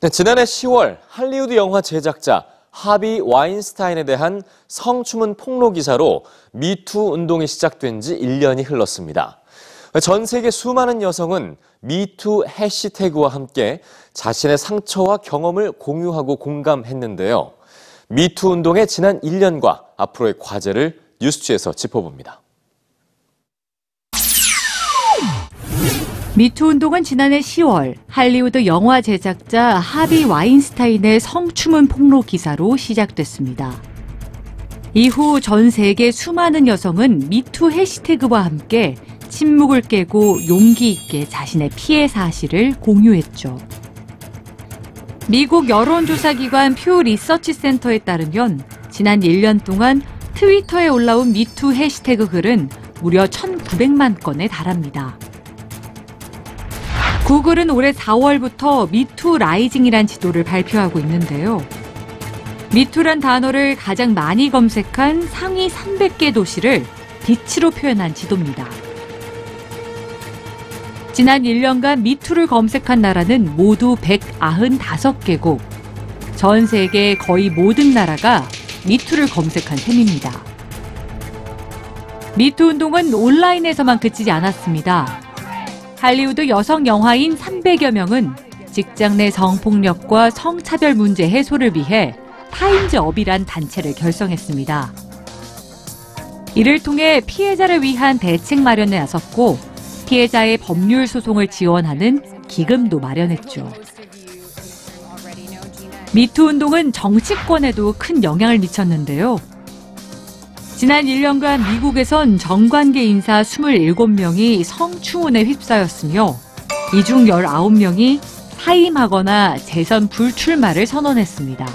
네, 지난해 10월 할리우드 영화 제작자 하비 와인스타인에 대한 성추문 폭로 기사로 미투 운동이 시작된 지 1년이 흘렀습니다. 전 세계 수많은 여성은 미투 해시태그와 함께 자신의 상처와 경험을 공유하고 공감했는데요. 미투 운동의 지난 1년과 앞으로의 과제를 뉴스취에서 짚어봅니다. 미투 운동은 지난해 10월 할리우드 영화 제작자 하비 와인스타인의 성추문 폭로 기사로 시작됐습니다. 이후 전 세계 수많은 여성은 미투 해시태그와 함께 침묵을 깨고 용기 있게 자신의 피해 사실을 공유했죠. 미국 여론조사기관 퓨 리서치 센터에 따르면 지난 1년 동안 트위터에 올라온 미투 해시태그 글은 무려 1,900만 건에 달합니다. 구글은 올해 4월부터 미투 라이징이란 지도를 발표하고 있는데요. 미투란 단어를 가장 많이 검색한 상위 300개 도시를 빛으로 표현한 지도입니다. 지난 1년간 미투를 검색한 나라는 모두 195개국, 전 세계 거의 모든 나라가 미투를 검색한 셈입니다. 미투 운동은 온라인에서만 그치지 않았습니다. 할리우드 여성 영화인 300여 명은 직장 내 성폭력과 성차별 문제 해소를 위해 타임즈업이란 단체를 결성했습니다. 이를 통해 피해자를 위한 대책 마련에 나섰고 피해자의 법률 소송을 지원하는 기금도 마련했죠. 미투 운동은 정치권에도 큰 영향을 미쳤는데요. 지난 1년간 미국에선 정관계 인사 27명이 성추문에 휩싸였으며 이 중 19명이 사임하거나 재선 불출마를 선언했습니다.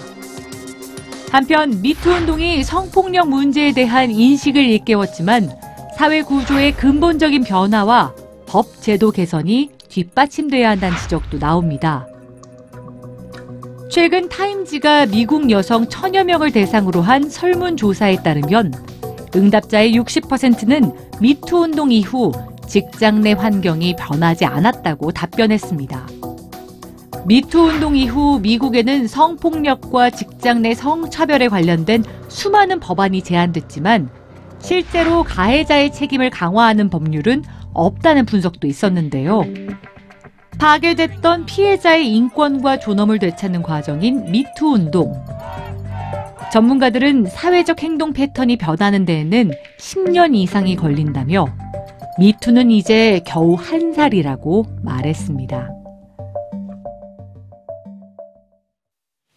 한편 미투 운동이 성폭력 문제에 대한 인식을 일깨웠지만 사회 구조의 근본적인 변화와 법 제도 개선이 뒷받침돼야 한다는 지적도 나옵니다. 최근 타임지가 미국 여성 1000여 명을 대상으로 한 설문조사에 따르면 응답자의 60%는 미투 운동 이후 직장 내 환경이 변하지 않았다고 답변했습니다. 미투 운동 이후 미국에는 성폭력과 직장 내 성차별에 관련된 수많은 법안이 제안됐지만 실제로 가해자의 책임을 강화하는 법률은 없다는 분석도 있었는데요. 파괴됐던 피해자의 인권과 존엄을 되찾는 과정인 미투 운동. 전문가들은 사회적 행동 패턴이 변하는 데에는 10년 이상이 걸린다며 미투는 이제 겨우 한 살이라고 말했습니다.